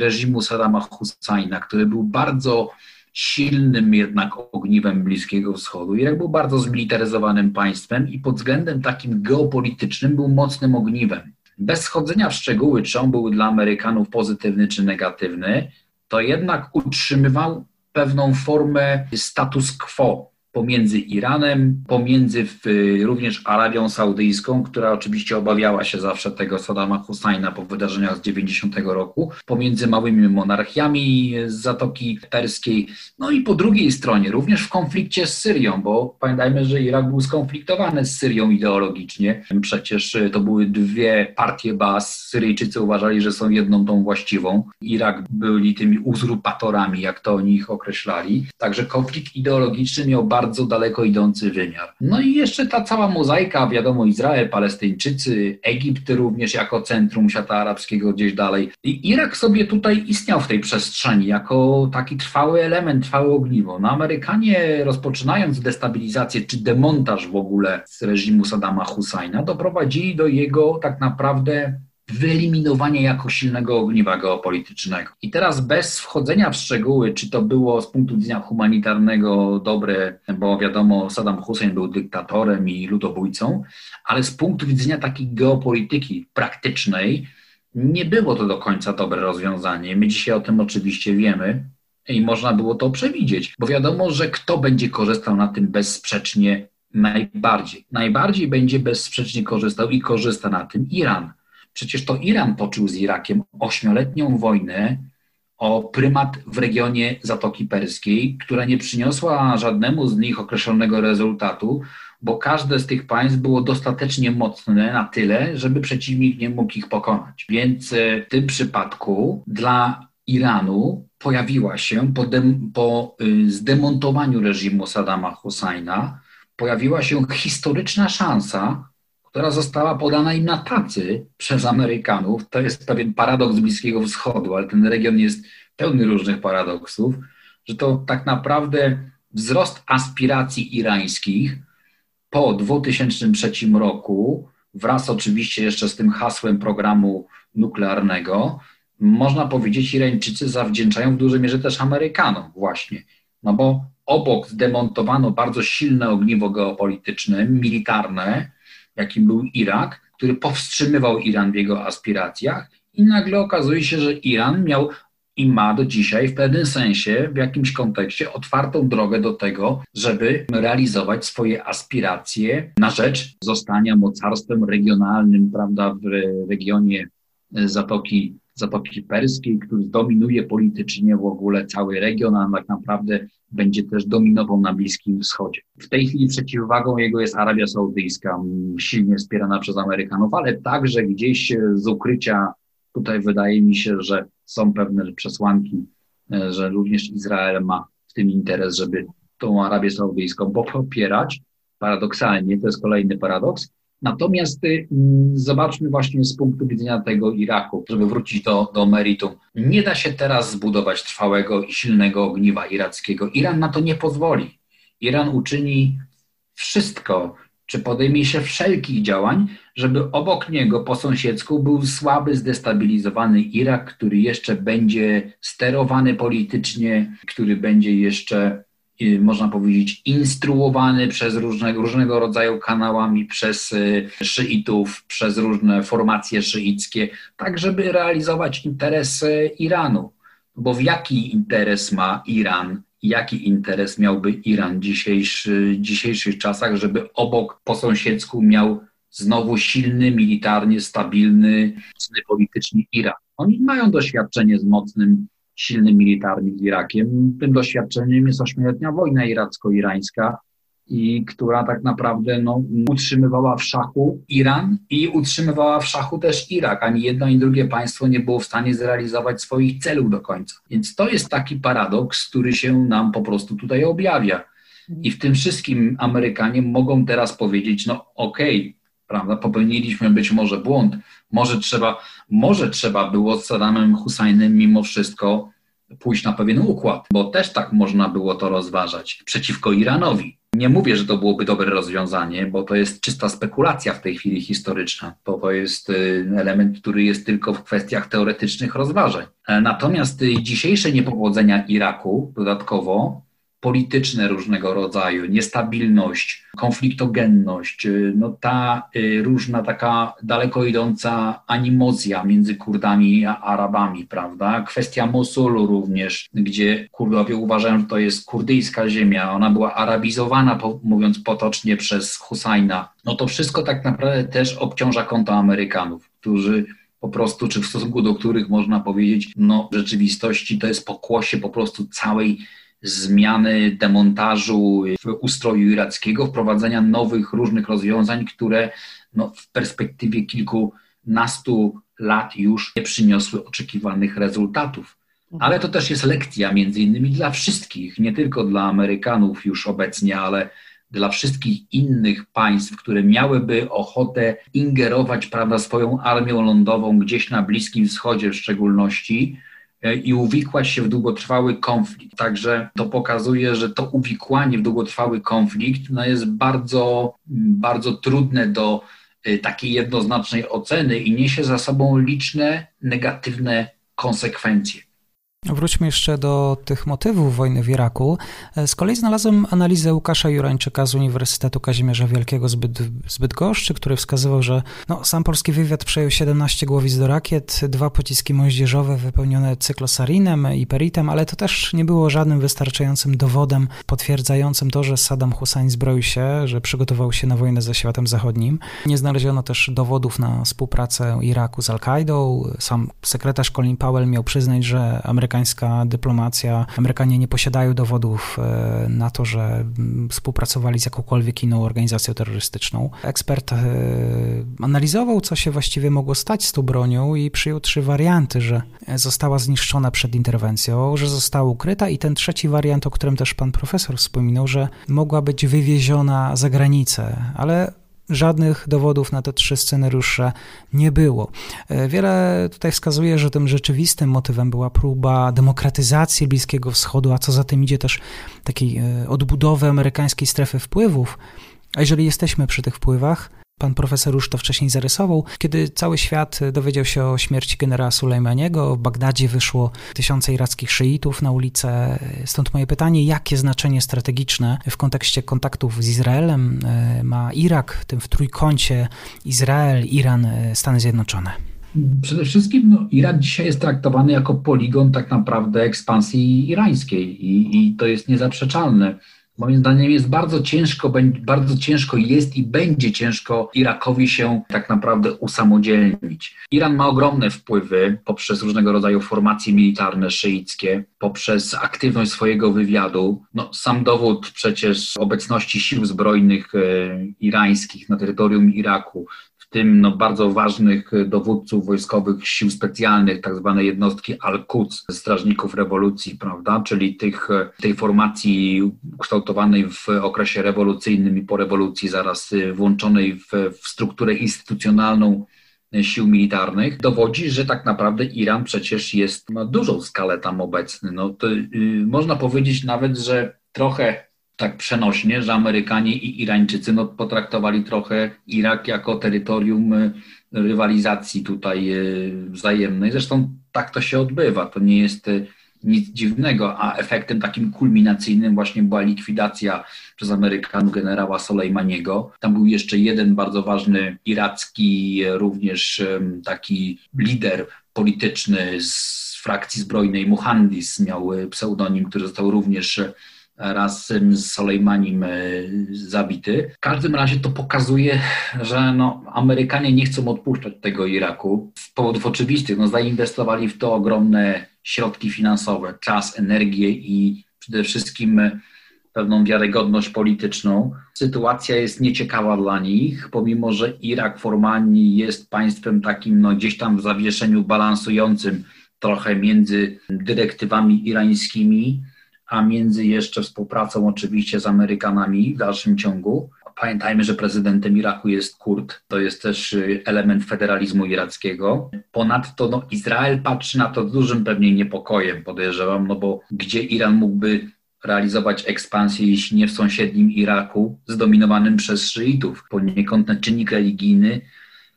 reżimu Saddama Husajna, który był bardzo silnym jednak ogniwem Bliskiego Wschodu. Irak był bardzo zmilitaryzowanym państwem i pod względem takim geopolitycznym był mocnym ogniwem. Bez schodzenia w szczegóły, czy on był dla Amerykanów pozytywny czy negatywny, to jednak utrzymywał pewną formę status quo pomiędzy Iranem, pomiędzy w, również Arabią Saudyjską, która oczywiście obawiała się zawsze tego Saddama Husajna po wydarzeniach z dziewięćdziesiątego roku, pomiędzy małymi monarchiami z Zatoki Perskiej, no i po drugiej stronie również w konflikcie z Syrią, bo pamiętajmy, że Irak był skonfliktowany z Syrią ideologicznie. Przecież to były dwie partie Baas. Syryjczycy uważali, że są jedną tą właściwą. Irak byli tymi uzurpatorami, jak to oni ich określali. Także konflikt ideologiczny miał bardzo bardzo daleko idący wymiar. No i jeszcze ta cała mozaika, wiadomo, Izrael, Palestyńczycy, Egipt również jako centrum świata arabskiego gdzieś dalej. I Irak sobie tutaj istniał w tej przestrzeni jako taki trwały element, trwałe ogniwo. No Amerykanie, rozpoczynając destabilizację czy demontaż w ogóle z reżimu Saddama Husajna, doprowadzili do jego tak naprawdę wyeliminowanie jako silnego ogniwa geopolitycznego. I teraz bez wchodzenia w szczegóły, czy to było z punktu widzenia humanitarnego dobre, bo wiadomo, Saddam Hussein był dyktatorem i ludobójcą, ale z punktu widzenia takiej geopolityki praktycznej nie było to do końca dobre rozwiązanie. My dzisiaj o tym oczywiście wiemy i można było to przewidzieć, bo wiadomo, że kto będzie korzystał na tym bezsprzecznie najbardziej. Najbardziej będzie bezsprzecznie korzystał i korzysta na tym Iran. Przecież to Iran toczył z Irakiem ośmioletnią wojnę o prymat w regionie Zatoki Perskiej, która nie przyniosła żadnemu z nich określonego rezultatu, bo każde z tych państw było dostatecznie mocne na tyle, żeby przeciwnik nie mógł ich pokonać. Więc w tym przypadku dla Iranu pojawiła się po, dem, po zdemontowaniu reżimu Saddama Husajna pojawiła się historyczna szansa, która została podana im na tacy przez Amerykanów. To jest pewien paradoks Bliskiego Wschodu, ale ten region jest pełny różnych paradoksów, że to tak naprawdę wzrost aspiracji irańskich po dwa tysiące trzecim roku, wraz oczywiście jeszcze z tym hasłem programu nuklearnego, można powiedzieć, Irańczycy zawdzięczają w dużej mierze też Amerykanom właśnie, no bo obok zdemontowano bardzo silne ogniwo geopolityczne, militarne, jakim był Irak, który powstrzymywał Iran w jego aspiracjach i nagle okazuje się, że Iran miał i ma do dzisiaj w pewnym sensie, w jakimś kontekście otwartą drogę do tego, żeby realizować swoje aspiracje na rzecz zostania mocarstwem regionalnym, prawda, w regionie Zatoki Zatoki Perskiej, który dominuje politycznie w ogóle cały region, a tak naprawdę będzie też dominował na Bliskim Wschodzie. W tej chwili przeciwwagą jego jest Arabia Saudyjska, silnie wspierana przez Amerykanów, ale także gdzieś z ukrycia, tutaj wydaje mi się, że są pewne przesłanki, że również Izrael ma w tym interes, żeby tą Arabię Saudyjską popierać. Paradoksalnie, to jest kolejny paradoks. Natomiast y, zobaczmy właśnie z punktu widzenia tego Iraku, żeby wrócić do, do meritum. Nie da się teraz zbudować trwałego i silnego ogniwa irackiego. Iran na to nie pozwoli. Iran uczyni wszystko, czy podejmie się wszelkich działań, żeby obok niego po sąsiedzku był słaby, zdestabilizowany Irak, który jeszcze będzie sterowany politycznie, który będzie jeszcze... można powiedzieć, instruowany przez różne, różnego rodzaju kanałami, przez szyitów, przez różne formacje szyickie, tak żeby realizować interesy Iranu. Bo w jaki interes ma Iran, jaki interes miałby Iran w dzisiejszy, dzisiejszych czasach, żeby obok po sąsiedzku miał znowu silny, militarnie stabilny, mocny politycznie Iran? Oni mają doświadczenie z mocnym, silnym militarnie Irakiem. Tym doświadczeniem jest ośmioletnia wojna iracko-irańska, i która tak naprawdę no, utrzymywała w szachu Iran i utrzymywała w szachu też Irak. Ani jedno, ani drugie państwo nie było w stanie zrealizować swoich celów do końca. Więc to jest taki paradoks, który się nam po prostu tutaj objawia. I w tym wszystkim Amerykanie mogą teraz powiedzieć, no okej, okay, prawda, popełniliśmy być może błąd, może trzeba, może trzeba było z Saddamem Husajnem mimo wszystko pójść na pewien układ, bo też tak można było to rozważać przeciwko Iranowi. Nie mówię, że to byłoby dobre rozwiązanie, bo to jest czysta spekulacja w tej chwili historyczna. To, to jest element, który jest tylko w kwestiach teoretycznych rozważań. Natomiast dzisiejsze niepowodzenia Iraku dodatkowo polityczne różnego rodzaju, niestabilność, konfliktogenność, no ta y, różna taka daleko idąca animozja między Kurdami a Arabami, prawda? Kwestia Mosulu również, gdzie Kurdowie uważają, że to jest kurdyjska ziemia, ona była arabizowana, po, mówiąc potocznie, przez Husajna. No to wszystko tak naprawdę też obciąża konto Amerykanów, którzy... po prostu, czy w stosunku do których można powiedzieć, no w rzeczywistości to jest pokłosie po prostu całej zmiany, demontażu w ustroju irackiego, wprowadzenia nowych, różnych rozwiązań, które no, w perspektywie kilkunastu lat już nie przyniosły oczekiwanych rezultatów. Ale to też jest lekcja między innymi dla wszystkich, nie tylko dla Amerykanów już obecnie, ale dla wszystkich innych państw, które miałyby ochotę ingerować, prawda, swoją armią lądową gdzieś na Bliskim Wschodzie w szczególności i uwikłać się w długotrwały konflikt. Także to pokazuje, że to uwikłanie w długotrwały konflikt no, jest bardzo, bardzo trudne do takiej jednoznacznej oceny i niesie za sobą liczne negatywne konsekwencje. Wróćmy jeszcze do tych motywów wojny w Iraku. Z kolei znalazłem analizę Łukasza Juręczyka z Uniwersytetu Kazimierza Wielkiego z Bydgoszczy, który wskazywał, że no, sam polski wywiad przejął siedemnaście głowic do rakiet, dwa pociski moździerzowe wypełnione cyklosarinem i peritem, ale to też nie było żadnym wystarczającym dowodem potwierdzającym to, że Saddam Husajn zbroił się, że przygotował się na wojnę ze światem zachodnim. Nie znaleziono też dowodów na współpracę Iraku z Al-Kaidą. Sam sekretarz Colin Powell miał przyznać, że Amerykańska dyplomacja, Amerykanie nie posiadają dowodów na to, że współpracowali z jakąkolwiek inną organizacją terrorystyczną. Ekspert analizował, co się właściwie mogło stać z tą bronią i przyjął trzy warianty, że została zniszczona przed interwencją, że została ukryta i ten trzeci wariant, o którym też pan profesor wspominał, że mogła być wywieziona za granicę, ale żadnych dowodów na te trzy scenariusze nie było. Wiele tutaj wskazuje, że tym rzeczywistym motywem była próba demokratyzacji Bliskiego Wschodu, a co za tym idzie też takiej odbudowy amerykańskiej strefy wpływów. A jeżeli jesteśmy przy tych wpływach, pan profesor już to wcześniej zarysował, kiedy cały świat dowiedział się o śmierci generała Sulejmaniego, w Bagdadzie wyszło tysiące irackich szyitów na ulicę. Stąd moje pytanie, jakie znaczenie strategiczne w kontekście kontaktów z Izraelem ma Irak, w tym w trójkącie Izrael, Iran, Stany Zjednoczone? Przede wszystkim no, Irak dzisiaj jest traktowany jako poligon tak naprawdę ekspansji irańskiej i, i to jest niezaprzeczalne. Moim zdaniem jest bardzo ciężko, bardzo ciężko jest i będzie ciężko Irakowi się tak naprawdę usamodzielnić. Iran ma ogromne wpływy poprzez różnego rodzaju formacje militarne szyickie, poprzez aktywność swojego wywiadu. No, sam dowód przecież obecności sił zbrojnych e, irańskich na terytorium Iraku, w tym no, bardzo ważnych dowódców wojskowych sił specjalnych, tak zwane jednostki Al-Quds, strażników rewolucji, prawda, czyli tych, tej formacji kształtowanej w okresie rewolucyjnym i po rewolucji, zaraz włączonej w, w strukturę instytucjonalną sił militarnych, dowodzi, że tak naprawdę Iran przecież jest na dużą skalę tam obecny. No to, yy, można powiedzieć nawet, że trochę tak przenośnie, że Amerykanie i Irańczycy no, potraktowali trochę Irak jako terytorium rywalizacji tutaj wzajemnej. Zresztą tak to się odbywa, to nie jest nic dziwnego, a efektem takim kulminacyjnym właśnie była likwidacja przez Amerykanów generała Suleimaniego. Tam był jeszcze jeden bardzo ważny iracki również taki lider polityczny z frakcji zbrojnej, Muhandis miał pseudonim, który został również razem z Suleimanim zabity. W każdym razie to pokazuje, że no, Amerykanie nie chcą odpuszczać tego Iraku z powodów oczywistych. No, zainwestowali w to ogromne środki finansowe, czas, energię i przede wszystkim pewną wiarygodność polityczną. Sytuacja jest nieciekawa dla nich, pomimo że Irak formalnie jest państwem takim no, gdzieś tam w zawieszeniu balansującym trochę między dyrektywami irańskimi, a między jeszcze współpracą oczywiście z Amerykanami w dalszym ciągu. Pamiętajmy, że prezydentem Iraku jest Kurd, to jest też element federalizmu irackiego. Ponadto no, Izrael patrzy na to z dużym pewnie niepokojem, podejrzewam, no bo gdzie Iran mógłby realizować ekspansję, jeśli nie w sąsiednim Iraku, zdominowanym przez szyitów. Poniekąd ten czynnik religijny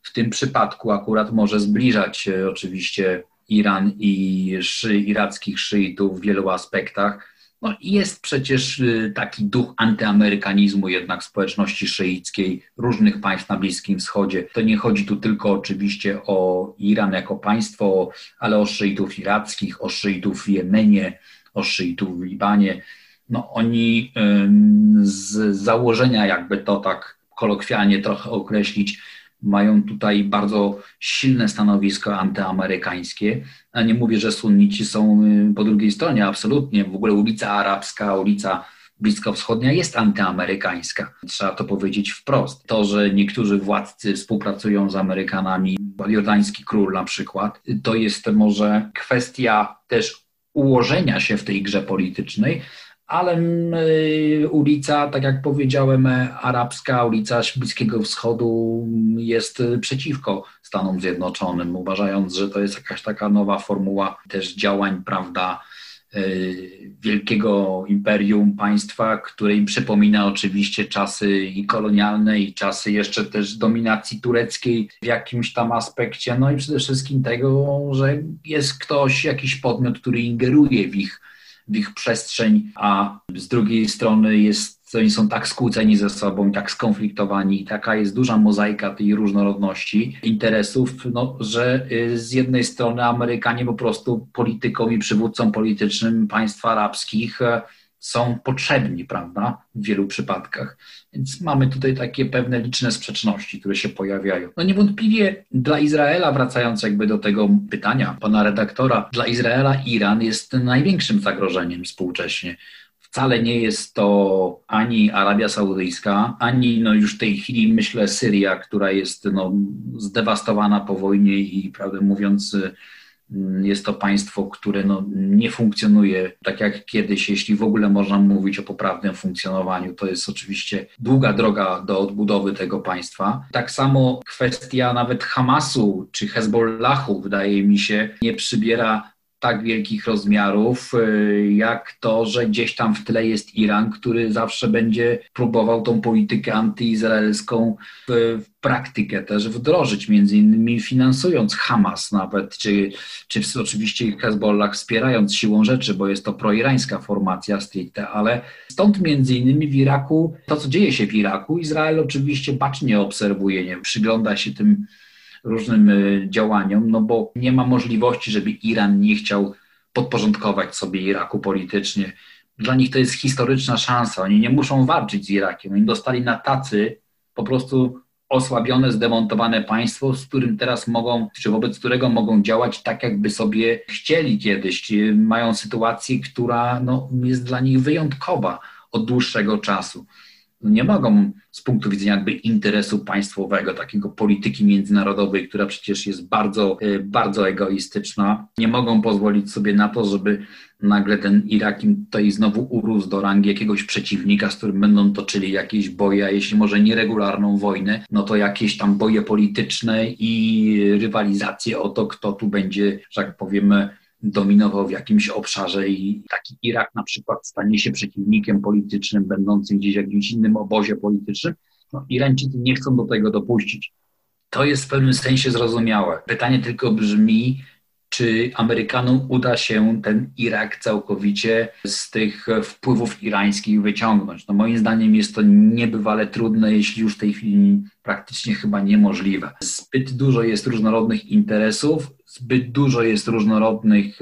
w tym przypadku akurat może zbliżać e, oczywiście Iran i szy, irackich szyitów w wielu aspektach. No jest przecież taki duch antyamerykanizmu jednak społeczności szyickiej, różnych państw na Bliskim Wschodzie. To nie chodzi tu tylko oczywiście o Iran jako państwo, ale o szyitów irackich, o szyitów w Jemenie, o szyitów w Libanie. No oni ym, z założenia, jakby to tak kolokwialnie trochę określić, mają tutaj bardzo silne stanowisko antyamerykańskie. Ja nie mówię, że sunnici są po drugiej stronie, absolutnie. W ogóle ulica Arabska, ulica Bliskowschodnia jest antyamerykańska. Trzeba to powiedzieć wprost. To, że niektórzy władcy współpracują z Amerykanami, jordański król na przykład, to jest może kwestia też ułożenia się w tej grze politycznej, ale ulica, tak jak powiedziałem, arabska, ulica Bliskiego Wschodu jest przeciwko Stanom Zjednoczonym, uważając, że to jest jakaś taka nowa formuła też działań, prawda, wielkiego imperium państwa, które im przypomina oczywiście czasy i kolonialne, i czasy jeszcze też dominacji tureckiej w jakimś tam aspekcie, no i przede wszystkim tego, że jest ktoś, jakiś podmiot, który ingeruje w ich w ich przestrzeń, a z drugiej strony jest, oni są tak skłóceni ze sobą, tak skonfliktowani, taka jest duża mozaika tej różnorodności interesów, no, że z jednej strony Amerykanie po prostu politykom i przywódcom politycznym państw arabskich są potrzebni, prawda, w wielu przypadkach. Więc mamy tutaj takie pewne liczne sprzeczności, które się pojawiają. No niewątpliwie dla Izraela, wracając jakby do tego pytania pana redaktora, dla Izraela Iran jest największym zagrożeniem współcześnie. Wcale nie jest to ani Arabia Saudyjska, ani no już w tej chwili myślę Syria, która jest no, zdewastowana po wojnie i prawdę mówiąc jest to państwo, które no, nie funkcjonuje tak jak kiedyś, jeśli w ogóle można mówić o poprawnym funkcjonowaniu. To jest oczywiście długa droga do odbudowy tego państwa. Tak samo kwestia nawet Hamasu czy Hezbollahu, wydaje mi się, nie przybiera tak wielkich rozmiarów, jak to, że gdzieś tam w tle jest Iran, który zawsze będzie próbował tą politykę antyizraelską w, w praktykę też wdrożyć, między innymi finansując Hamas nawet, czy, czy oczywiście Hezbollah wspierając siłą rzeczy, bo jest to proirańska formacja stricte, ale stąd między innymi w Iraku, to co dzieje się w Iraku, Izrael oczywiście bacznie obserwuje, nie, przygląda się tym różnym działaniom, no bo nie ma możliwości, żeby Iran nie chciał podporządkować sobie Iraku politycznie. Dla nich to jest historyczna szansa. Oni nie muszą walczyć z Irakiem. Oni dostali na tacy po prostu osłabione, zdemontowane państwo, z którym teraz mogą, czy wobec którego mogą działać tak, jakby sobie chcieli kiedyś. Mają sytuację, która no, jest dla nich wyjątkowa od dłuższego czasu. Nie mogą z punktu widzenia jakby interesu państwowego, takiego polityki międzynarodowej, która przecież jest bardzo, bardzo egoistyczna, nie mogą pozwolić sobie na to, żeby nagle ten Irak im tutaj znowu urósł do rangi jakiegoś przeciwnika, z którym będą toczyli jakieś boje, a jeśli może nieregularną wojnę, no to jakieś tam boje polityczne i rywalizacje o to, kto tu będzie, że tak powiem, dominował w jakimś obszarze i taki Irak na przykład stanie się przeciwnikiem politycznym, będącym gdzieś w jakimś innym obozie politycznym. No, Irańczycy nie chcą do tego dopuścić. To jest w pewnym sensie zrozumiałe. Pytanie tylko brzmi, czy Amerykanom uda się ten Irak całkowicie z tych wpływów irańskich wyciągnąć. No moim zdaniem jest to niebywale trudne, jeśli już w tej chwili praktycznie chyba niemożliwe. Zbyt dużo jest różnorodnych interesów, zbyt dużo jest różnorodnych,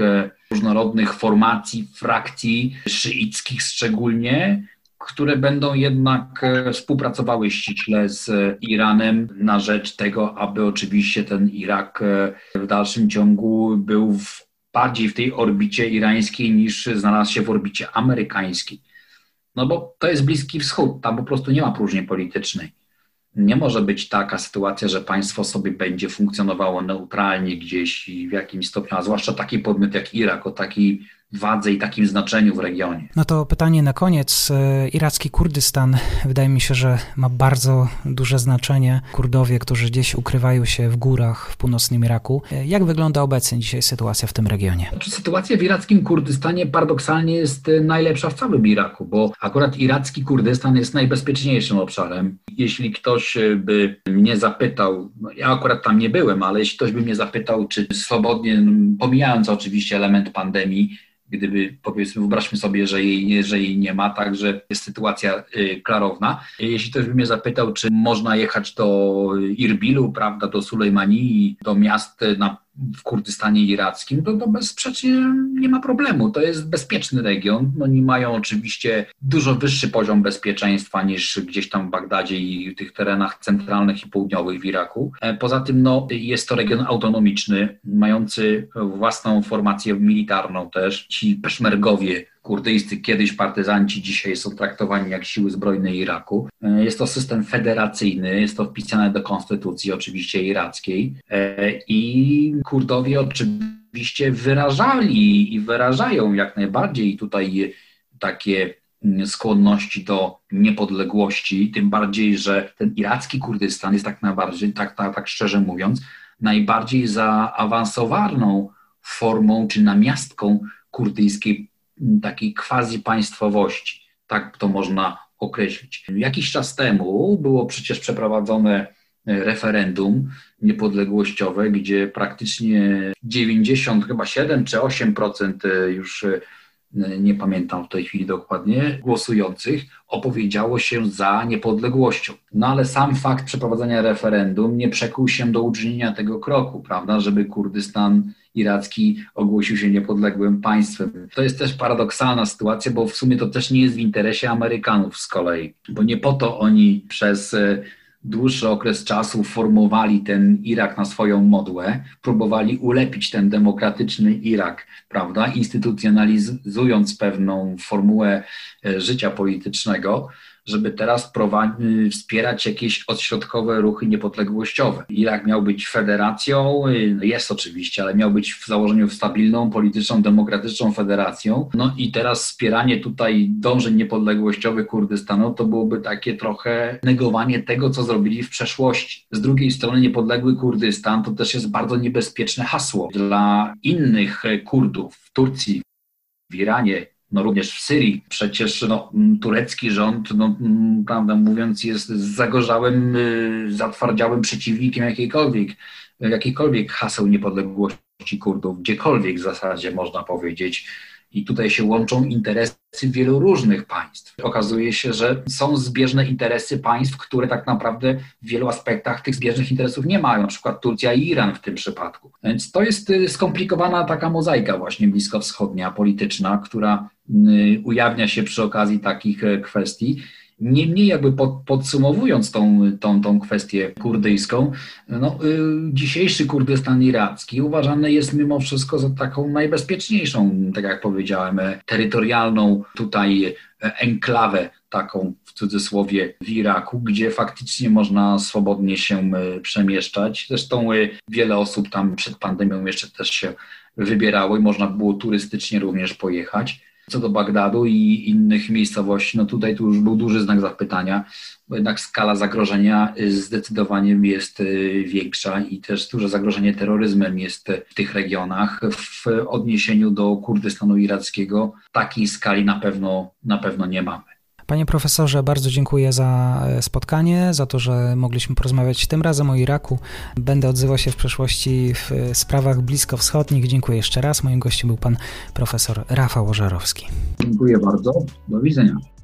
różnorodnych formacji, frakcji szyickich szczególnie, które będą jednak współpracowały ściśle z Iranem na rzecz tego, aby oczywiście ten Irak w dalszym ciągu był w, bardziej w tej orbicie irańskiej niż znalazł się w orbicie amerykańskiej. No bo to jest Bliski Wschód, tam po prostu nie ma próżni politycznej. Nie może być taka sytuacja, że państwo sobie będzie funkcjonowało neutralnie gdzieś i w jakimś stopniu, a zwłaszcza taki podmiot jak Irak, o takiej wadze i takim znaczeniu w regionie. No to pytanie na koniec. Iracki Kurdystan, wydaje mi się, że ma bardzo duże znaczenie. Kurdowie, którzy gdzieś ukrywają się w górach w północnym Iraku. Jak wygląda obecnie dzisiaj sytuacja w tym regionie? Sytuacja w irackim Kurdystanie paradoksalnie jest najlepsza w całym Iraku, bo akurat iracki Kurdystan jest najbezpieczniejszym obszarem. Jeśli ktoś by mnie zapytał, no ja akurat tam nie byłem, ale jeśli ktoś by mnie zapytał, czy swobodnie, pomijając oczywiście element pandemii, gdyby, powiedzmy, wyobraźmy sobie, że jej, że jej nie ma, także jest sytuacja y, klarowna. Jeśli ktoś by mnie zapytał, czy można jechać do Irbilu, prawda, do Sulejmanii, do miast na, w Kurdystanie irackim, to, to bezsprzecznie nie ma problemu. To jest bezpieczny region. Oni mają oczywiście dużo wyższy poziom bezpieczeństwa niż gdzieś tam w Bagdadzie i w tych terenach centralnych i południowych w Iraku. Poza tym no, jest to region autonomiczny, mający własną formację militarną też. Ci peszmergowie kurdyjscy, kiedyś partyzanci, dzisiaj są traktowani jak siły zbrojne Iraku. Jest to system federacyjny, jest to wpisane do konstytucji oczywiście irackiej i Kurdowie oczywiście wyrażali i wyrażają jak najbardziej tutaj takie skłonności do niepodległości, tym bardziej, że ten iracki Kurdystan jest tak najbardziej, tak, tak, tak szczerze mówiąc, najbardziej zaawansowaną formą czy namiastką kurdyjskiej takiej quasi-państwowości, tak to można określić. Jakiś czas temu było przecież przeprowadzone referendum niepodległościowe, gdzie praktycznie dziewięćdziesiąt, chyba siedem czy osiem procent już nie pamiętam w tej chwili dokładnie, głosujących opowiedziało się za niepodległością. No ale sam fakt przeprowadzenia referendum nie przekuł się do uczynienia tego kroku, prawda, żeby Kurdystan iracki ogłosił się niepodległym państwem. To jest też paradoksalna sytuacja, bo w sumie to też nie jest w interesie Amerykanów z kolei, bo nie po to oni przez dłuższy okres czasu formowali ten Irak na swoją modłę, próbowali ulepić ten demokratyczny Irak, prawda, instytucjonalizując pewną formułę życia politycznego, żeby teraz prowadzi, wspierać jakieś odśrodkowe ruchy niepodległościowe. Irak miał być federacją, jest oczywiście, ale miał być w założeniu stabilną, polityczną, demokratyczną federacją. No i teraz wspieranie tutaj dążeń niepodległościowych Kurdystanu to byłoby takie trochę negowanie tego, co zrobili w przeszłości. Z drugiej strony niepodległy Kurdystan to też jest bardzo niebezpieczne hasło dla innych Kurdów w Turcji, w Iranie, no również w Syrii. Przecież no, turecki rząd, no, prawdę mówiąc, jest zagorzałym, zatwardziałym przeciwnikiem jakiejkolwiek, jakiejkolwiek haseł niepodległości Kurdów, gdziekolwiek w zasadzie można powiedzieć. I tutaj się łączą interesy wielu różnych państw. Okazuje się, że są zbieżne interesy państw, które tak naprawdę w wielu aspektach tych zbieżnych interesów nie mają, na przykład Turcja i Iran w tym przypadku. Więc to jest skomplikowana taka mozaika właśnie bliskowschodnia, polityczna, która ujawnia się przy okazji takich kwestii. Niemniej jakby podsumowując tą, tą, tą kwestię kurdyjską, no, y, dzisiejszy Kurdystan iracki uważany jest mimo wszystko za taką najbezpieczniejszą, tak jak powiedziałem, terytorialną tutaj enklawę taką w cudzysłowie w Iraku, gdzie faktycznie można swobodnie się przemieszczać. Zresztą wiele osób tam przed pandemią jeszcze też się wybierało i można było turystycznie również pojechać. Co do Bagdadu i innych miejscowości, no tutaj tu już był duży znak zapytania, bo jednak skala zagrożenia zdecydowanie jest większa i też duże zagrożenie terroryzmem jest w tych regionach. W odniesieniu do Kurdystanu irackiego takiej skali na pewno, na pewno nie mamy. Panie profesorze, bardzo dziękuję za spotkanie, za to, że mogliśmy porozmawiać tym razem o Iraku. Będę odzywał się w przyszłości w sprawach bliskowschodnich. Dziękuję jeszcze raz. Moim gościem był pan profesor Rafał Ożarowski. Dziękuję bardzo. Do widzenia.